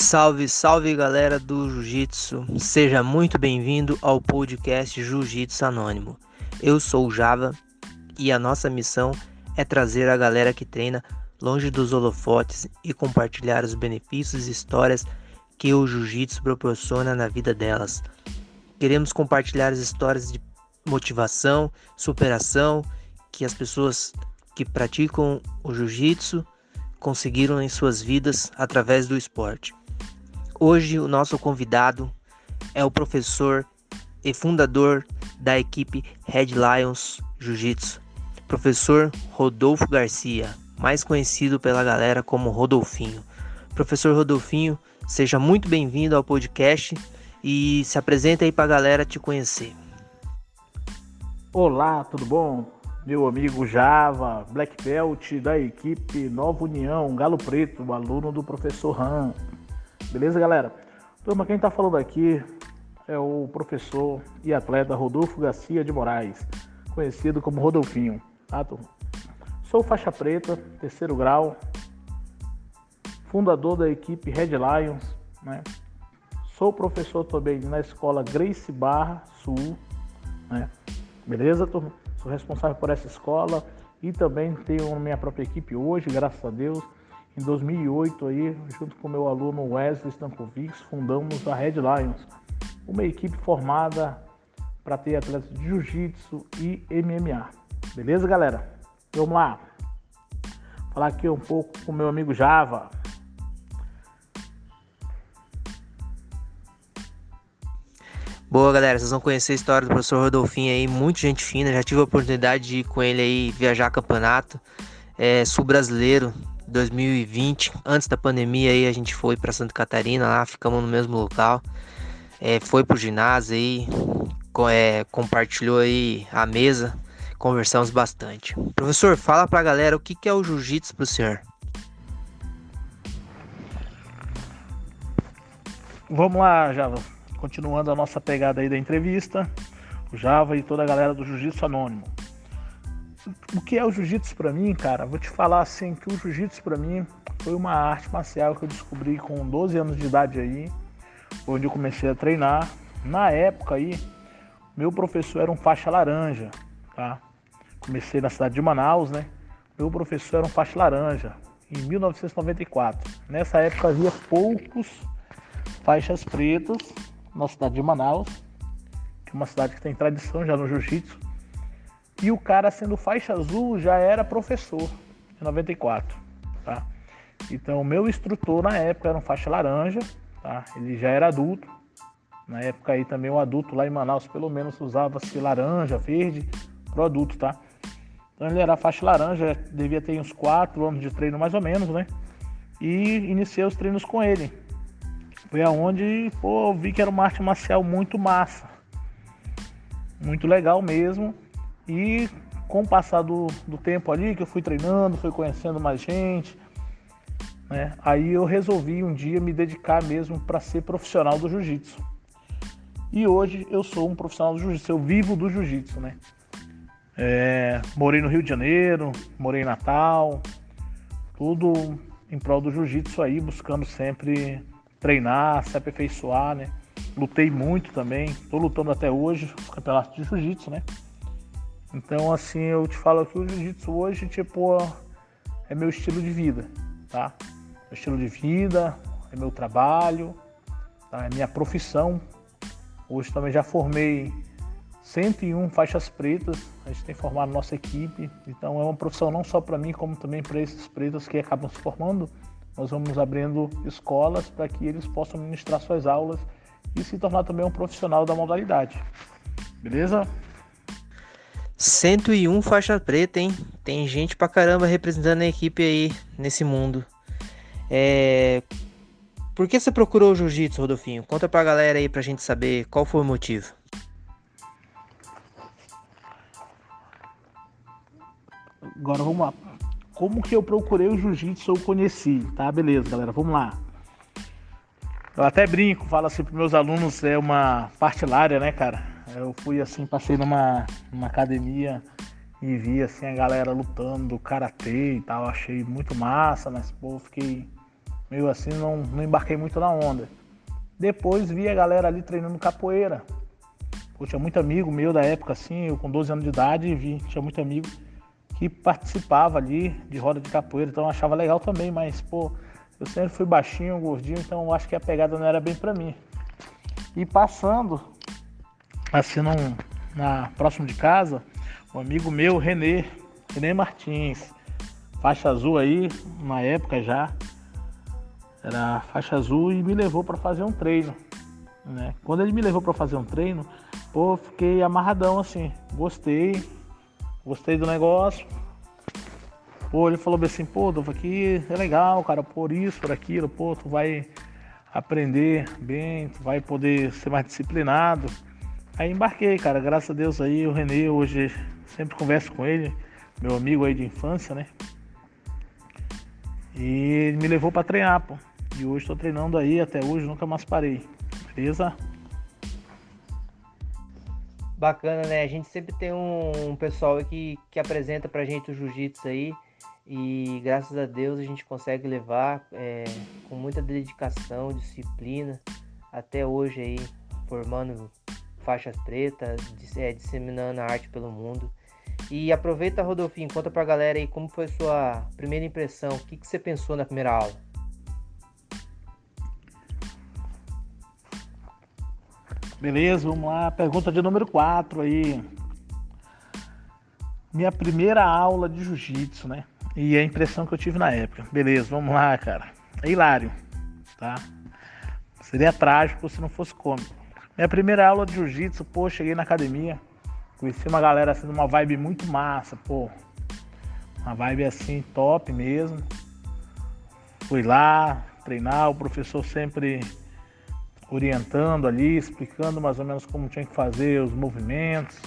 Salve, salve galera do Jiu-Jitsu, seja muito bem-vindo ao podcast Jiu-Jitsu Anônimo. Eu sou o Java e a nossa missão é trazer a galera que treina longe dos holofotes e compartilhar os benefícios e histórias que o Jiu-Jitsu proporciona na vida delas. Queremos compartilhar as histórias de motivação, superação que as pessoas que praticam o Jiu-Jitsu conseguiram em suas vidas através do esporte. Hoje o nosso convidado é o professor e fundador da equipe Red Lions Jiu-Jitsu, professor Rodolfo Garcia, mais conhecido pela galera como Rodolfinho. Professor Rodolfinho, seja muito bem-vindo ao podcast e se apresenta aí para a galera te conhecer. Olá, tudo bom? Meu amigo Java, Black Belt da equipe Nova União, Galo Preto, aluno do professor Han. Beleza, galera? Turma, quem está falando aqui é o professor e atleta Rodolfo Garcia de Moraes, conhecido como Rodolfinho. Ah, turma. Sou faixa preta, terceiro grau, fundador da equipe Red Lions, né? Sou professor também na escola Gracie Barra Sul, né? Beleza, turma? Sou responsável por essa escola e também tenho minha própria equipe hoje, graças a Deus. Em 2008, aí, junto com meu aluno Wesley Stankovic, fundamos a Red Lions, uma equipe formada para ter atletas de jiu-jitsu e MMA. Beleza, galera? Vamos lá. Falar aqui um pouco com meu amigo Java. Boa, galera, vocês vão conhecer a história do professor Rodolfinho aí, muito gente fina. Já tive a oportunidade de ir com ele aí viajar campeonato sul-brasileiro 2020. Antes da pandemia aí a gente foi para Santa Catarina, lá ficamos no mesmo local, foi pro ginásio aí, compartilhou aí a mesa, conversamos bastante. Professor, fala pra galera o que que é o jiu-jitsu pro senhor. Vamos lá, Java. Continuando a nossa pegada aí da entrevista, o Java e toda a galera do Jiu-Jitsu Anônimo. O que é o Jiu-Jitsu pra mim, cara? Vou te falar assim, que o Jiu-Jitsu pra mim foi uma arte marcial que eu descobri com 12 anos de idade aí, onde eu comecei a treinar. Na época aí, meu professor era um faixa laranja, tá? Comecei na cidade de Manaus, né? Meu professor era um faixa laranja, em 1994. Nessa época havia poucos faixas pretas na cidade de Manaus, que é uma cidade que tem tradição já no jiu-jitsu, e o cara sendo faixa azul já era professor em 94, tá? Então o meu instrutor na época era um faixa laranja, tá? Ele já era adulto, na época aí também o adulto lá em Manaus pelo menos usava-se laranja, verde, pro adulto, tá? Então ele era faixa laranja, devia ter uns 4 anos de treino mais ou menos, né? E iniciei os treinos com ele. Foi aonde, pô, eu vi que era uma arte marcial muito massa, muito legal mesmo. E com o passar do tempo ali, que eu fui treinando, fui conhecendo mais gente, né? Aí eu resolvi um dia me dedicar mesmo para ser profissional do jiu-jitsu. E hoje eu sou um profissional do jiu-jitsu, eu vivo do jiu-jitsu, né? Morei no Rio de Janeiro, morei em Natal, tudo em prol do jiu-jitsu aí, buscando sempre treinar, se aperfeiçoar, né? Lutei muito também, tô lutando até hoje os campeonatos de jiu-jitsu, né? Então, assim, eu te falo que o jiu-jitsu hoje, tipo, é meu estilo de vida, tá? Meu estilo de vida, é meu trabalho, tá? É minha profissão. Hoje também já formei 101 faixas pretas, a gente tem formado nossa equipe, então é uma profissão não só para mim, como também para esses pretos que acabam se formando. Nós vamos abrindo escolas para que eles possam ministrar suas aulas e se tornar também um profissional da modalidade. Beleza? 101 faixa preta, hein? Tem gente pra caramba representando a equipe aí nesse mundo. Por que você procurou o jiu-jitsu, Rodolfinho? Conta pra galera aí pra gente saber qual foi o motivo. Agora vamos lá. Como que eu procurei o jiu-jitsu, eu conheci, tá? Beleza, galera, vamos lá. Eu até brinco, falo assim para meus alunos, é uma partilária, né, cara? Eu fui assim, passei numa academia e vi assim a galera lutando do karatê e tal, achei muito massa, mas pô, fiquei meio assim, não embarquei muito na onda. Depois vi a galera ali treinando capoeira. Pô, tinha muito amigo meu da época, assim, eu com 12 anos de idade, tinha muito amigo que participava ali de roda de capoeira, então eu achava legal também, mas, pô, eu sempre fui baixinho, gordinho, então eu acho que a pegada não era bem pra mim. E passando, assim, próximo de casa, um amigo meu, Renê Martins, faixa azul aí, na época já, era faixa azul, e me levou pra fazer um treino, né? Quando ele me levou pra fazer um treino, pô, fiquei amarradão, assim, gostei do negócio. Pô, ele falou assim, pô, Dova, aqui é legal, cara, por isso, por aquilo, pô, tu vai aprender bem, tu vai poder ser mais disciplinado. Aí embarquei, cara, graças a Deus aí, o Renê hoje, sempre converso com ele, meu amigo aí de infância, né? E ele me levou pra treinar, pô, e hoje tô treinando aí, até hoje nunca mais parei, beleza? Bacana, né? A gente sempre tem um pessoal aqui que apresenta pra gente o jiu-jitsu aí e graças a Deus a gente consegue levar com muita dedicação, disciplina, até hoje aí, formando faixas pretas, disseminando a arte pelo mundo. E aproveita, Rodolfinho, conta pra galera aí como foi sua primeira impressão, o que, que você pensou na primeira aula? Beleza, vamos lá. Pergunta de número 4 aí. Minha primeira aula de jiu-jitsu, né? E a impressão que eu tive na época. Beleza, vamos lá, cara. É hilário, tá? Seria trágico se não fosse cômico. Minha primeira aula de jiu-jitsu, pô, cheguei na academia. Conheci uma galera assim, numa vibe muito massa, pô. Uma vibe assim, top mesmo. Fui lá treinar, o professor sempre orientando ali, explicando mais ou menos como tinha que fazer os movimentos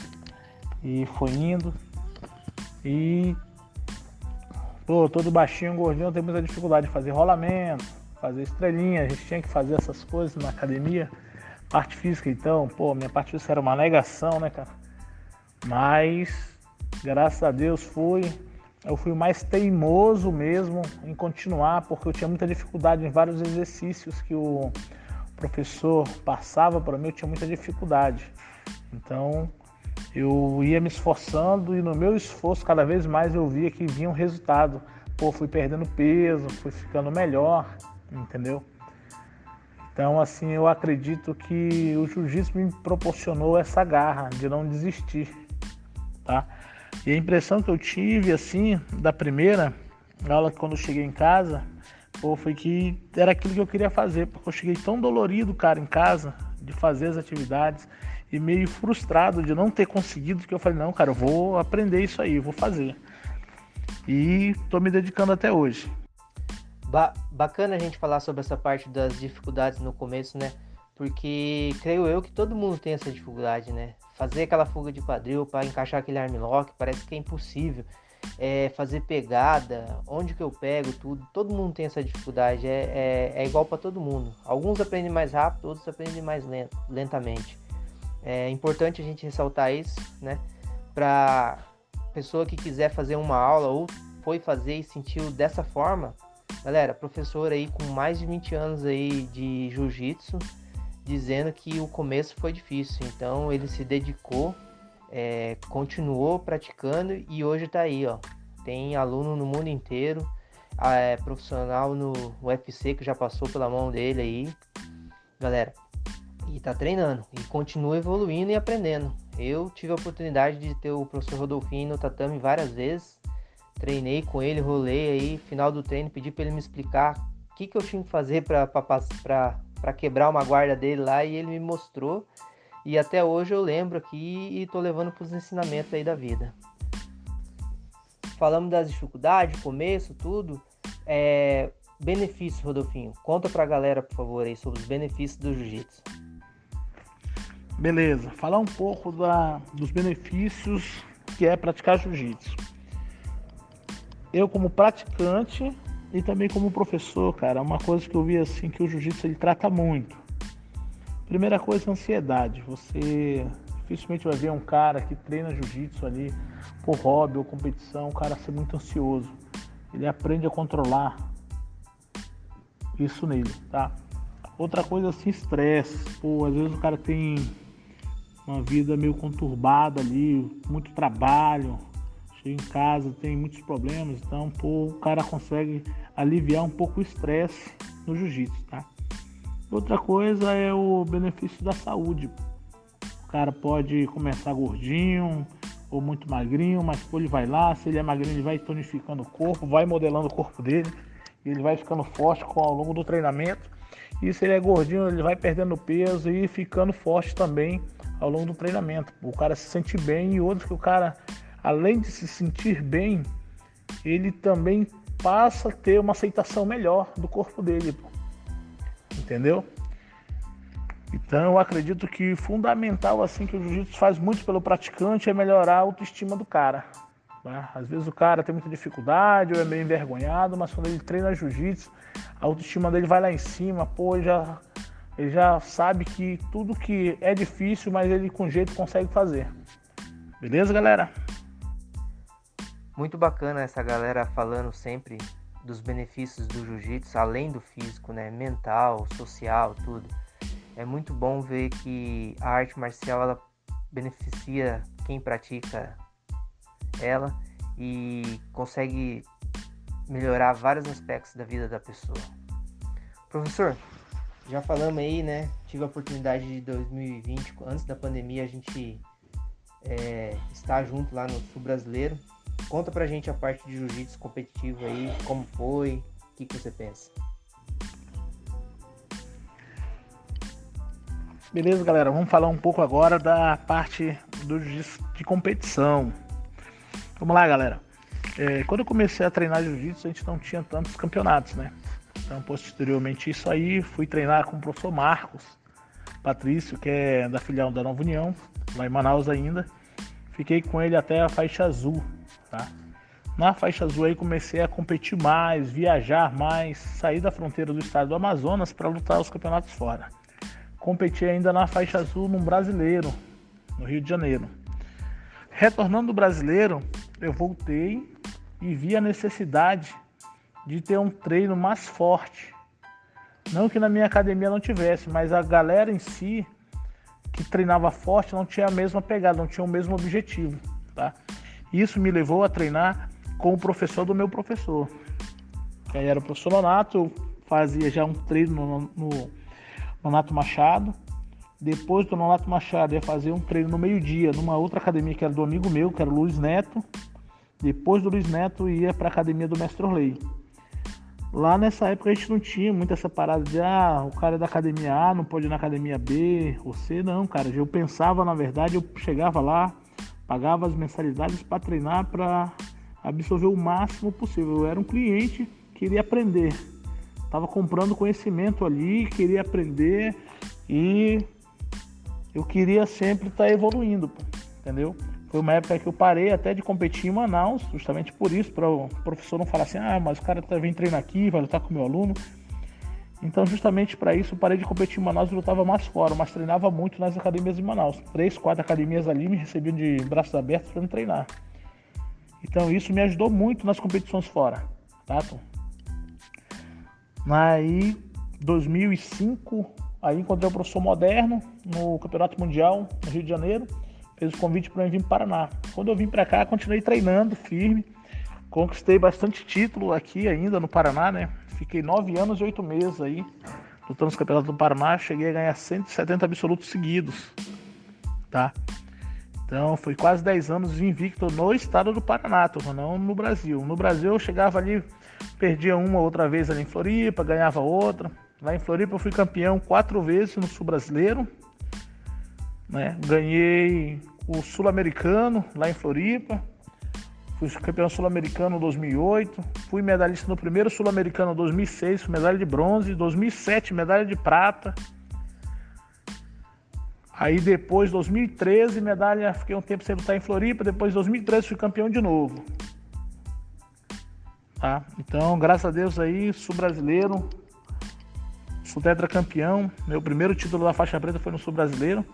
e foi indo. E pô, todo baixinho, gordinho, tem muita dificuldade de fazer rolamento, fazer estrelinha, a gente tinha que fazer essas coisas na academia. Parte física então, pô, minha parte física era uma negação, né, cara? Mas graças a Deus eu fui o mais teimoso mesmo em continuar, porque eu tinha muita dificuldade em vários exercícios que o professor passava para mim, eu tinha muita dificuldade. Então eu ia me esforçando e no meu esforço cada vez mais eu via que vinha um resultado. Pô, fui perdendo peso, fui ficando melhor, entendeu? Então assim, eu acredito que o jiu-jitsu me proporcionou essa garra de não desistir, tá? E a impressão que eu tive assim da primeira aula, quando eu cheguei em casa, pô, foi que era aquilo que eu queria fazer, porque eu cheguei tão dolorido, cara, em casa, de fazer as atividades e meio frustrado de não ter conseguido, que eu falei, não, cara, eu vou aprender isso aí, eu vou fazer. E tô me dedicando até hoje. Bacana a gente falar sobre essa parte das dificuldades no começo, né? Porque creio eu que todo mundo tem essa dificuldade, né? Fazer aquela fuga de quadril para encaixar aquele armlock parece que é impossível. Fazer pegada, onde que eu pego, tudo, todo mundo tem essa dificuldade, é igual para todo mundo. Alguns aprendem mais rápido, outros aprendem mais lentamente. É importante a gente ressaltar isso, né? Para pessoa que quiser fazer uma aula ou foi fazer e sentiu dessa forma, galera, professor aí com mais de 20 anos aí de jiu-jitsu, dizendo que o começo foi difícil, então ele se dedicou. Continuou praticando e hoje tá aí, ó. Tem aluno no mundo inteiro, profissional no UFC que já passou pela mão dele aí, galera, e tá treinando e continua evoluindo e aprendendo. Eu tive a oportunidade de ter o professor Rodolfinho no tatame várias vezes, treinei com ele, rolei aí, final do treino pedi pra ele me explicar o que eu tinha que fazer pra quebrar uma guarda dele lá, e ele me mostrou. E até hoje eu lembro aqui e tô levando para os ensinamentos aí da vida. Falamos das dificuldades, começo, tudo. Benefícios, Rodolfinho. Conta pra galera, por favor, aí sobre os benefícios do jiu-jitsu. Beleza. Falar um pouco dos benefícios que é praticar jiu-jitsu. Eu como praticante e também como professor, cara, uma coisa que eu vi assim que o jiu-jitsu ele trata muito. Primeira coisa, ansiedade. Você dificilmente vai ver um cara que treina jiu-jitsu ali por hobby ou competição, um cara ser muito ansioso. Ele aprende a controlar isso nele, tá? Outra coisa, assim, estresse. Pô, às vezes o cara tem uma vida meio conturbada ali, muito trabalho, chega em casa, tem muitos problemas, então, pô, o cara consegue aliviar um pouco o estresse no jiu-jitsu, tá? Outra coisa é o benefício da saúde. O cara pode começar gordinho ou muito magrinho, mas pô, ele vai lá, se ele é magrinho, ele vai tonificando o corpo, vai modelando o corpo dele, ele vai ficando forte ao longo do treinamento. E se ele é gordinho, ele vai perdendo peso e ficando forte também ao longo do treinamento. O cara se sente bem, e outro que o cara, além de se sentir bem, ele também passa a ter uma aceitação melhor do corpo dele, entendeu? Então eu acredito que fundamental, assim, que o jiu-jitsu faz muito pelo praticante é melhorar a autoestima do cara, tá? Às vezes o cara tem muita dificuldade ou é meio envergonhado, mas quando ele treina jiu-jitsu, a autoestima dele vai lá em cima, pô, ele já sabe que tudo que é difícil, mas ele com jeito consegue fazer. Beleza, galera? Muito bacana essa galera falando sempre dos benefícios do jiu-jitsu, além do físico, né? Mental, social, tudo. É muito bom ver que a arte marcial, ela beneficia quem pratica ela e consegue melhorar vários aspectos da vida da pessoa. Professor, já falamos aí, né? Tive a oportunidade de 2020, antes da pandemia, a gente estar junto lá no Sul Brasileiro. Conta pra gente a parte de jiu-jitsu competitivo aí, como foi, o que você pensa? Beleza, galera, vamos falar um pouco agora da parte do jiu-jitsu de competição. Vamos lá, galera. Quando eu comecei a treinar jiu-jitsu, a gente não tinha tantos campeonatos, né? Então, posteriormente isso aí, fui treinar com o professor Marcos Patrício, que é da filial da Nova União, lá em Manaus ainda. Fiquei com ele até a faixa azul, tá? Na faixa azul aí comecei a competir mais, viajar mais, sair da fronteira do estado do Amazonas para lutar os campeonatos fora. Competi ainda na faixa azul num brasileiro, no Rio de Janeiro. Retornando do brasileiro, eu voltei e vi a necessidade de ter um treino mais forte. Não que na minha academia não tivesse, mas a galera em si que treinava forte não tinha a mesma pegada, não tinha o mesmo objetivo, tá? Isso me levou a treinar com o professor do meu professor, que era o professor Nonato. Eu fazia já um treino no Nonato Machado. Depois do Nonato Machado, ia fazer um treino no meio-dia, numa outra academia que era do amigo meu, que era o Luiz Neto. Depois do Luiz Neto, ia para a academia do Mestre Orley. Lá nessa época a gente não tinha muito essa parada de o cara é da academia A, não pode ir na academia B ou C, não, cara. Eu pensava, na verdade, eu chegava lá, pagava as mensalidades para treinar, para absorver o máximo possível. Eu era um cliente, queria aprender. Estava comprando conhecimento ali, queria aprender e eu queria sempre estar evoluindo, pô, entendeu? Foi uma época que eu parei até de competir em Manaus, justamente por isso, para o professor não falar assim, mas o cara vem treinar aqui, vai lutar com o meu aluno. Então, justamente para isso, eu parei de competir em Manaus e lutava mais fora, mas treinava muito nas academias de Manaus. 3, 4 academias ali me recebiam de braços abertos para me treinar. Então, isso me ajudou muito nas competições fora, tá, Tom? Aí, 2005, aí encontrei o professor Moderno no Campeonato Mundial, no Rio de Janeiro. Fez o convite para mim vir para o Paraná. Quando eu vim para cá, continuei treinando firme. Conquistei bastante título aqui ainda no Paraná, né? Fiquei 9 anos e 8 meses aí lutando nos campeonatos do Paraná. Cheguei a ganhar 170 absolutos seguidos, tá? Então, foi quase 10 anos invicto no estado do Paraná, não no Brasil. No Brasil, eu chegava ali, perdia uma outra vez ali em Floripa, ganhava outra. Lá em Floripa, eu fui campeão 4 vezes no Sul Brasileiro, né? Ganhei o Sul-Americano lá em Floripa, fui campeão Sul-Americano em 2008, fui medalhista no primeiro Sul-Americano em 2006, medalha de bronze, em 2007 medalha de prata, aí depois em 2013 medalha, fiquei um tempo sem lutar em Floripa, depois em 2013 fui campeão de novo, tá? Então, graças a Deus aí, sou brasileiro, sou tetracampeão, meu primeiro título da faixa preta foi no Sul Brasileiro.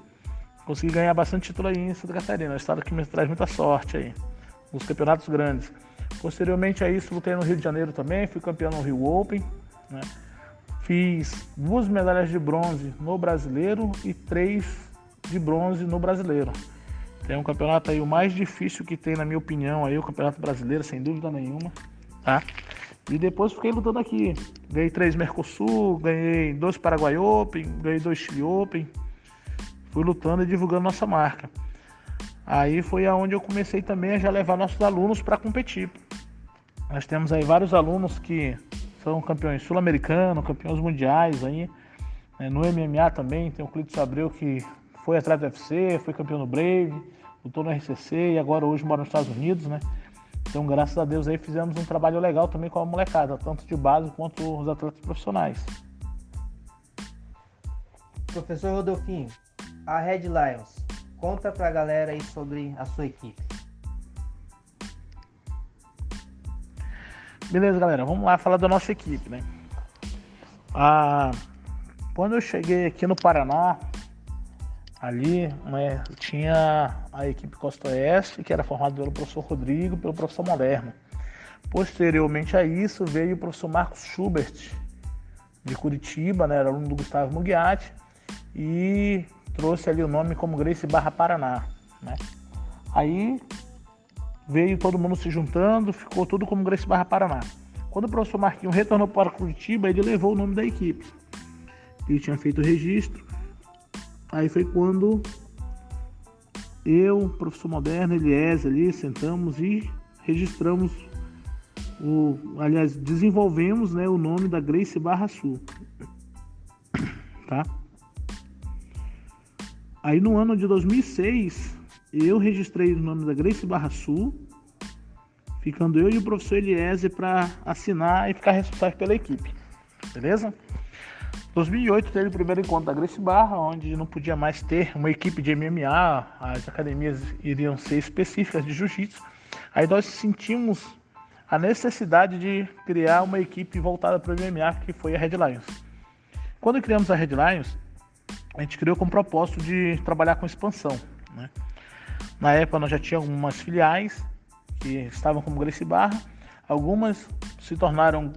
Consegui ganhar bastante título aí em Santa Catarina, um estado que me traz muita sorte aí, nos campeonatos grandes. Posteriormente a isso, lutei no Rio de Janeiro também, fui campeão no Rio Open, né? Fiz 2 medalhas de bronze no brasileiro e 3 de bronze no brasileiro. Tem um campeonato aí o mais difícil que tem, na minha opinião, aí, o Campeonato Brasileiro, sem dúvida nenhuma, tá? E depois fiquei lutando aqui. Ganhei 3 Mercosul, ganhei 2 Paraguai Open, ganhei 2 Chile Open. Fui lutando e divulgando nossa marca. Aí foi aonde eu comecei também a já levar nossos alunos para competir. Nós temos aí vários alunos que são campeões sul-americanos, campeões mundiais aí, né? No MMA também tem o Clídeo Abreu, que foi atrás do UFC, foi campeão no Brave, lutou no RCC e agora hoje mora nos Estados Unidos, né? Então, graças a Deus, aí fizemos um trabalho legal também com a molecada, tanto de base quanto os atletas profissionais. Professor Rodolfinho, a Red Lions, conta pra galera aí sobre a sua equipe. Beleza, galera, vamos lá falar da nossa equipe, né? Quando eu cheguei aqui no Paraná, ali, né, tinha a equipe Costa Oeste, que era formada pelo professor Rodrigo e pelo professor Moderno. Posteriormente a isso, veio o professor Marcos Schubert, de Curitiba, né, era aluno do Gustavo Mugiatti, e trouxe ali o nome como Gracie Barra Paraná, né? Aí veio todo mundo se juntando, ficou tudo como Gracie Barra Paraná. Quando o professor Marquinhos retornou para Curitiba, ele levou o nome da equipe. Ele tinha feito o registro. Aí foi quando eu, o professor Moderno, Eliezer ali, sentamos e registramos, aliás, desenvolvemos, né, o nome da Gracie Barra Sul, tá? Aí no ano de 2006, eu registrei o nome da Gracie Barra Sul, ficando eu e o professor Eliezer para assinar e ficar responsável pela equipe, beleza? 2008 teve o primeiro encontro da Gracie Barra, onde não podia mais ter uma equipe de MMA, as academias iriam ser específicas de jiu-jitsu. Aí nós sentimos a necessidade de criar uma equipe voltada para o MMA, que foi a Red Lions. Quando criamos a Red Lions, a gente criou com o propósito de trabalhar com expansão, né? Na época nós já tínhamos algumas filiais que estavam como Gracie Barra, algumas se tornaram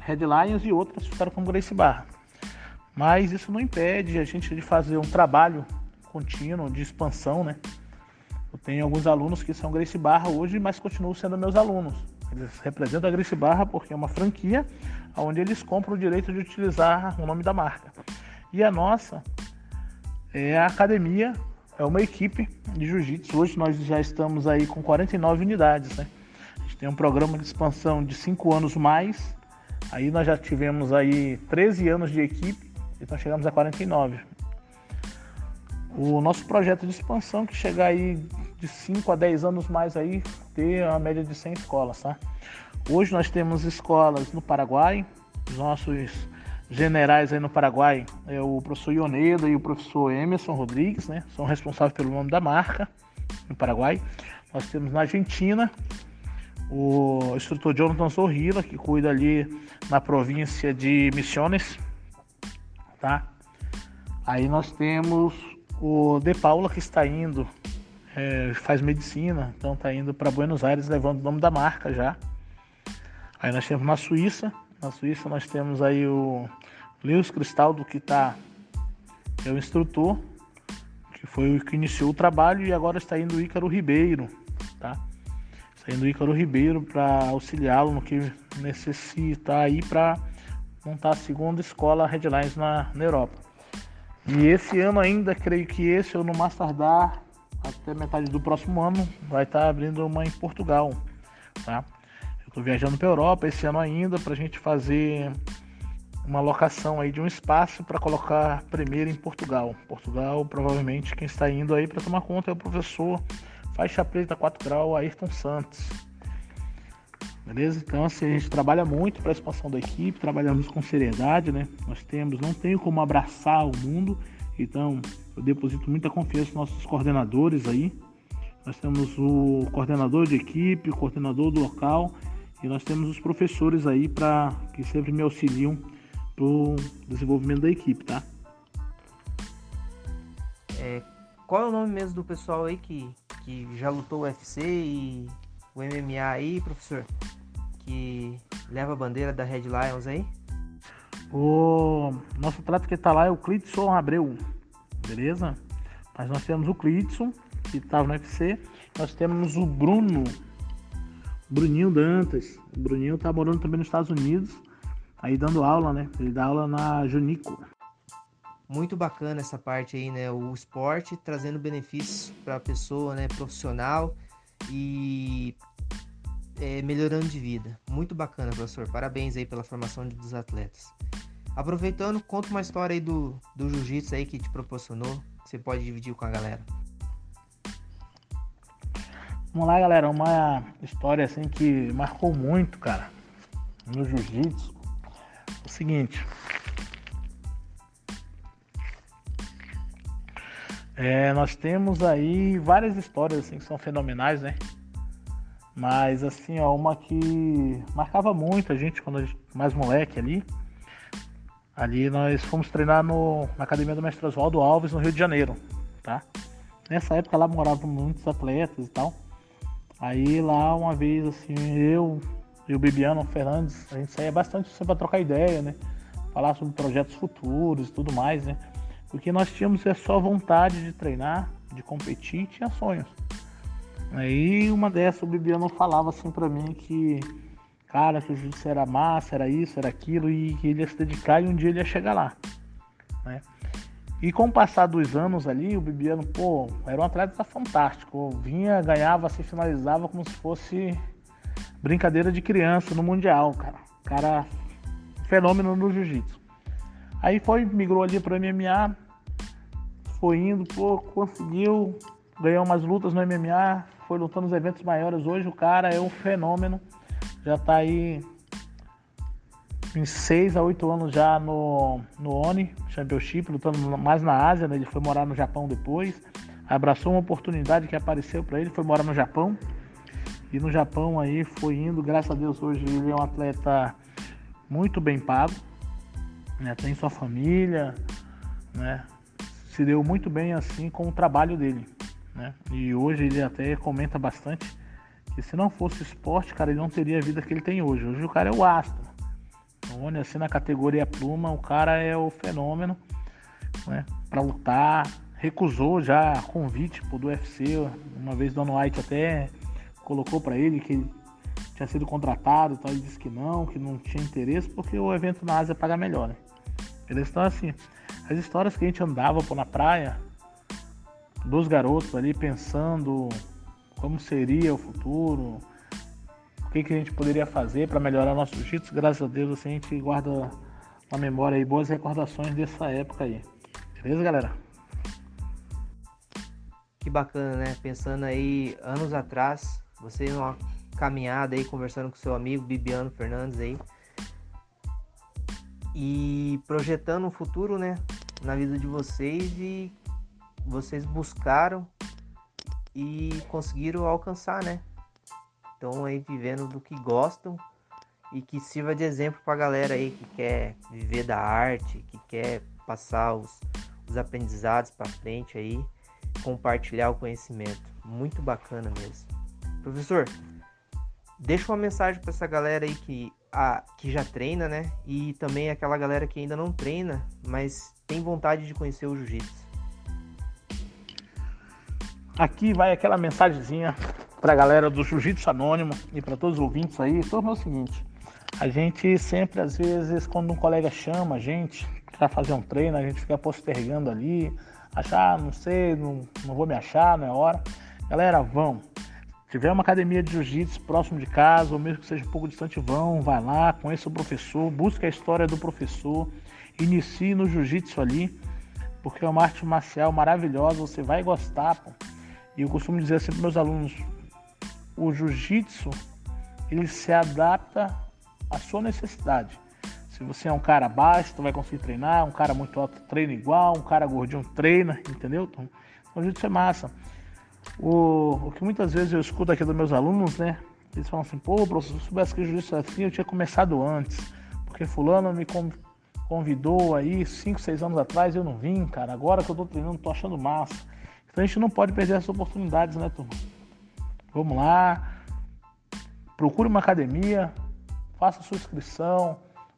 Red Lions e outras ficaram como Gracie Barra. Mas isso não impede a gente de fazer um trabalho contínuo de expansão, né? Eu tenho alguns alunos que são Gracie Barra hoje, mas continuam sendo meus alunos. Eles representam a Gracie Barra porque é uma franquia onde eles compram o direito de utilizar o nome da marca. E a nossa é a academia, é uma equipe de jiu-jitsu. Hoje nós já estamos aí com 49 unidades, né? A gente tem um programa de expansão de 5 anos mais. Aí nós já tivemos aí 13 anos de equipe, então chegamos a 49. O nosso projeto de expansão, que chegar aí de 5 a 10 anos mais aí, ter uma média de 100 escolas, tá? Hoje nós temos escolas no Paraguai, os nossos generais aí no Paraguai é o professor Ioneda e o professor Emerson Rodrigues, né? São responsáveis pelo nome da marca no Paraguai. Nós temos na Argentina o instrutor Jonathan Zorrilla, que cuida ali na província de Misiones, tá? Aí nós temos o De Paula, que está indo, faz medicina, então está indo para Buenos Aires levando o nome da marca já. Aí nós temos na Suíça. Na Suíça nós temos aí o Lewis Cristaldo, que é o instrutor, que foi o que iniciou o trabalho, e agora está indo o Ícaro Ribeiro, tá? Está indo o Ícaro Ribeiro para auxiliá-lo no que necessita aí para montar a segunda escola Red Lions na Europa. E esse ano ainda, creio que esse ou no mais tardar, até metade do próximo ano, vai estar abrindo uma em Portugal, tá? Estou viajando para a Europa esse ano ainda para a gente fazer uma locação aí de um espaço para colocar primeiro em Portugal. Portugal, provavelmente, quem está indo aí para tomar conta é o professor faixa preta 4 grau, Ayrton Santos. Beleza? Então, assim, a gente trabalha muito para a expansão da equipe, trabalhamos com seriedade, né? Não tenho como abraçar o mundo, então eu deposito muita confiança nos nossos coordenadores aí. Nós temos o coordenador de equipe, o coordenador do local, e nós temos os professores aí que sempre me auxiliam pro desenvolvimento da equipe, tá? Qual é o nome mesmo do pessoal aí que já lutou o UFC e o MMA aí, professor? Que leva a bandeira da Red Lions aí? O nosso atleta que está lá é o Clidson Abreu, beleza? Mas nós temos o Clidson, que estava no UFC. Nós temos o Bruno, Bruninho Dantas. O Bruninho está morando também nos Estados Unidos, aí dando aula, né? Ele dá aula na Junico. Muito bacana essa parte aí, né? O esporte trazendo benefícios para a pessoa, né? Profissional e melhorando de vida. Muito bacana, professor. Parabéns aí pela formação dos atletas. Aproveitando, conta uma história aí do jiu-jitsu aí que te proporcionou, que você pode dividir com a galera. Vamos lá, galera. Uma história assim que marcou muito, cara, no jiu-jitsu. O seguinte. Nós temos aí várias histórias assim, que são fenomenais, né? Mas assim, ó, uma que marcava muito a gente quando a gente mais moleque ali. Ali nós fomos treinar na academia do mestre Oswaldo Alves, no Rio de Janeiro, tá? Nessa época lá moravam muitos atletas e tal. Aí lá uma vez, assim, eu e o Bibiano Fernandes, a gente saía bastante sempre pra trocar ideia, né? Falar sobre projetos futuros e tudo mais, né? O que nós tínhamos é só vontade de treinar, de competir, e tinha sonhos. Aí uma dessas o Bibiano falava assim pra mim que, cara, que o jiu-jitsu era massa, era isso, era aquilo, e que ele ia se dedicar e um dia ele ia chegar lá, né? E com o passar dos anos ali, o Bibiano, pô, era um atleta fantástico. Vinha, ganhava, se finalizava como se fosse brincadeira de criança no Mundial, cara. Cara, fenômeno no jiu-jitsu. Aí foi, migrou ali pro MMA, foi indo, pô, conseguiu, ganhou umas lutas no MMA, foi lutando nos eventos maiores. Hoje o cara é um fenômeno, já tá aí em 6 a 8 anos já no ONI Championship, lutando mais na Ásia, né? Ele foi morar no Japão depois, abraçou uma oportunidade que apareceu para ele, foi morar no Japão, e no Japão aí foi indo, graças a Deus hoje ele é um atleta muito bem pago, né? Tem sua família, né? Se deu muito bem assim com o trabalho dele, né? E hoje ele até comenta bastante que se não fosse esporte, cara, ele não teria a vida que ele tem hoje. Hoje o cara é o astro, olha assim, na categoria pluma, o cara é o fenômeno, né? Pra lutar, recusou já convite do UFC. Uma vez o Don White até colocou pra ele que ele tinha sido contratado e tal, ele disse que não tinha interesse, porque o evento na Ásia paga melhor, né? Então assim, as histórias que a gente andava por na praia, dos garotos ali pensando como seria o futuro, o que a gente poderia fazer para melhorar nosso jiu-jitsu, graças a Deus assim, a gente guarda na memória aí boas recordações dessa época aí. Beleza, galera? Que bacana, né? Pensando aí anos atrás, você numa caminhada aí conversando com seu amigo Bibiano Fernandes aí, e projetando um futuro, né, na vida de vocês, e vocês buscaram e conseguiram alcançar, né? Estão aí vivendo do que gostam, e que sirva de exemplo pra galera aí que quer viver da arte, que quer passar os aprendizados pra frente aí, compartilhar o conhecimento. Muito bacana mesmo. Professor, deixa uma mensagem pra essa galera aí que já treina, né? E também aquela galera que ainda não treina, mas tem vontade de conhecer o jiu-jitsu. Aqui vai aquela mensagenzinha pra galera do Jiu-Jitsu Anônimo e pra todos os ouvintes aí. Então é o seguinte, a gente sempre, às vezes, quando um colega chama a gente pra fazer um treino, a gente fica postergando ali, achar, não sei, não vou me achar, não é hora. Galera, vão. Se tiver uma academia de jiu-jitsu próximo de casa, ou mesmo que seja um pouco distante, vão, vai lá, conheça o professor, busca a história do professor, inicie no jiu-jitsu ali, porque é uma arte marcial maravilhosa, você vai gostar, pô. E eu costumo dizer assim para meus alunos, o jiu-jitsu, ele se adapta à sua necessidade. Se você é um cara baixo, tu vai conseguir treinar, um cara muito alto treina igual, um cara gordinho treina, entendeu? Então, o jiu-jitsu é massa. O que muitas vezes eu escuto aqui dos meus alunos, né? Eles falam assim, pô, professor, se eu soubesse que o jiu-jitsu é assim, eu tinha começado antes. Porque fulano me convidou aí 5, 6 anos atrás, eu não vim, cara. Agora que eu tô treinando, tô achando massa. Então a gente não pode perder essas oportunidades, né, turma? Vamos lá, procure uma academia, faça sua inscrição,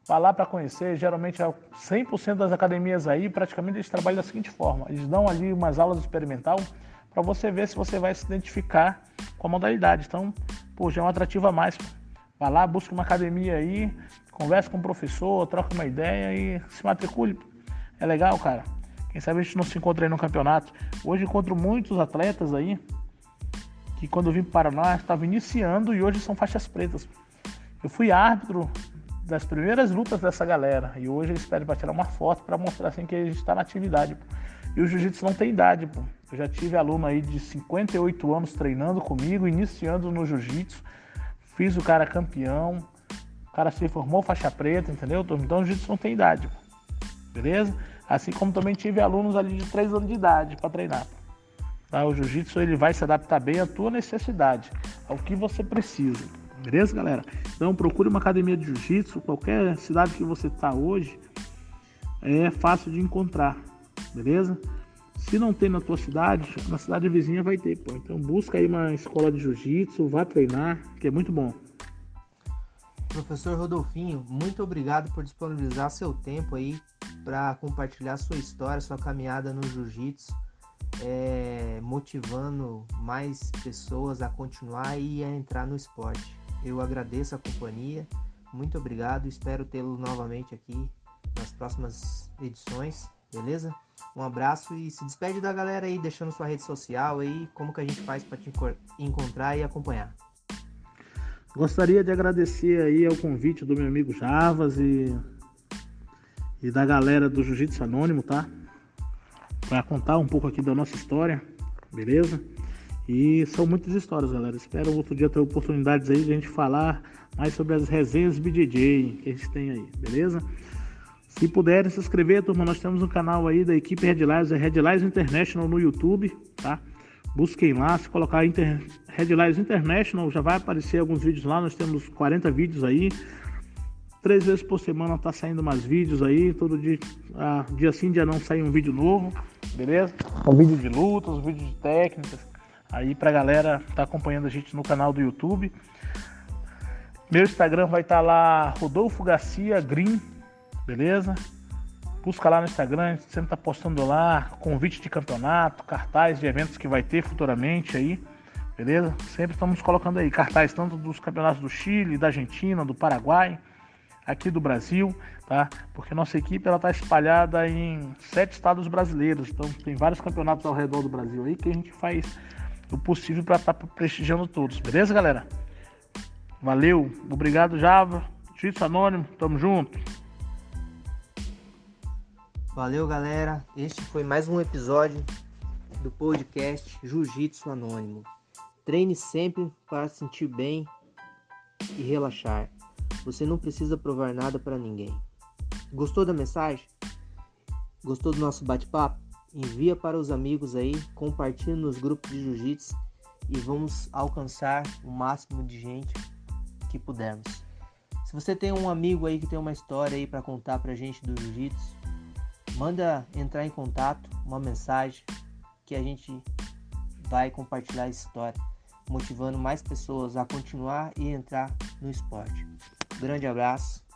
Vá lá para conhecer, geralmente 100% das academias aí, praticamente eles trabalham da seguinte forma, eles dão ali umas aulas experimental para você ver se você vai se identificar com a modalidade, então, pô, já é um atrativo a mais. Vá lá, busque uma academia aí, converse com o professor, troca uma ideia e se matricule, é legal, cara. Quem sabe a gente não se encontra aí no campeonato. Hoje encontro muitos atletas aí, que quando eu vim para o Paraná, estavam iniciando e hoje são faixas pretas. Eu fui árbitro das primeiras lutas dessa galera e hoje eles pedem para tirar uma foto para mostrar assim que a gente está na atividade. Pô. E o jiu-jitsu não tem idade, pô. Eu já tive aluno aí de 58 anos treinando comigo, iniciando no jiu-jitsu, fiz o cara campeão, o cara se formou faixa preta, entendeu? Então o jiu-jitsu não tem idade, pô. Beleza? Assim como também tive alunos ali de 3 anos de idade para treinar. Tá? O jiu-jitsu ele vai se adaptar bem à tua necessidade, ao que você precisa. Beleza, galera? Então procure uma academia de jiu-jitsu, qualquer cidade que você está hoje, é fácil de encontrar, beleza? Se não tem na tua cidade, na cidade vizinha vai ter, pô. Então busca aí uma escola de jiu-jitsu, vá treinar, que é muito bom. Professor Rodolfinho, muito obrigado por disponibilizar seu tempo aí para compartilhar sua história, sua caminhada no jiu-jitsu, motivando mais pessoas a continuar e a entrar no esporte. Eu agradeço a companhia, muito obrigado, espero tê-lo novamente aqui nas próximas edições, beleza? Um abraço e se despede da galera aí, deixando sua rede social aí, como que a gente faz para te encontrar e acompanhar. Gostaria de agradecer aí ao convite do meu amigo Javas e da galera do Jiu Jitsu Anônimo, tá? Pra contar um pouco aqui da nossa história, beleza? E são muitas histórias, galera. Espero outro dia ter oportunidades aí de a gente falar mais sobre as resenhas BJJ que a gente tem aí, beleza? Se puderem se inscrever, turma, nós temos um canal aí da equipe Red Lions, Red Lions International no YouTube, tá? Busquem lá, se colocar Red Lions International, já vai aparecer alguns vídeos lá, nós temos 40 vídeos aí, 3 vezes por semana tá saindo mais vídeos aí, todo dia, dia sim, dia não, sai um vídeo novo, beleza? Um vídeo de lutas, um vídeo de técnicas, aí pra galera tá acompanhando a gente no canal do YouTube. Meu Instagram vai estar lá, Rodolfo Garcia Green, beleza? Busca lá no Instagram, a gente sempre tá postando lá convite de campeonato, cartaz de eventos que vai ter futuramente aí, beleza? Sempre estamos colocando aí cartaz tanto dos campeonatos do Chile, da Argentina, do Paraguai, aqui do Brasil, tá? Porque nossa equipe ela tá espalhada em 7 estados brasileiros, então tem vários campeonatos ao redor do Brasil aí que a gente faz o possível para estar prestigiando todos, beleza, galera? Valeu, obrigado, Java, Jiu-Jitsu Anônimo, tamo junto! Valeu, galera. Este foi mais um episódio do podcast Jiu-Jitsu Anônimo. Treine sempre para sentir bem e relaxar. Você não precisa provar nada para ninguém. Gostou da mensagem? Gostou do nosso bate-papo? Envia para os amigos aí, compartilha nos grupos de jiu-jitsu e vamos alcançar o máximo de gente que pudermos. Se você tem um amigo aí que tem uma história aí para contar pra gente do jiu-jitsu, manda entrar em contato, uma mensagem que a gente vai compartilhar a história, motivando mais pessoas a continuar e entrar no esporte. Grande abraço.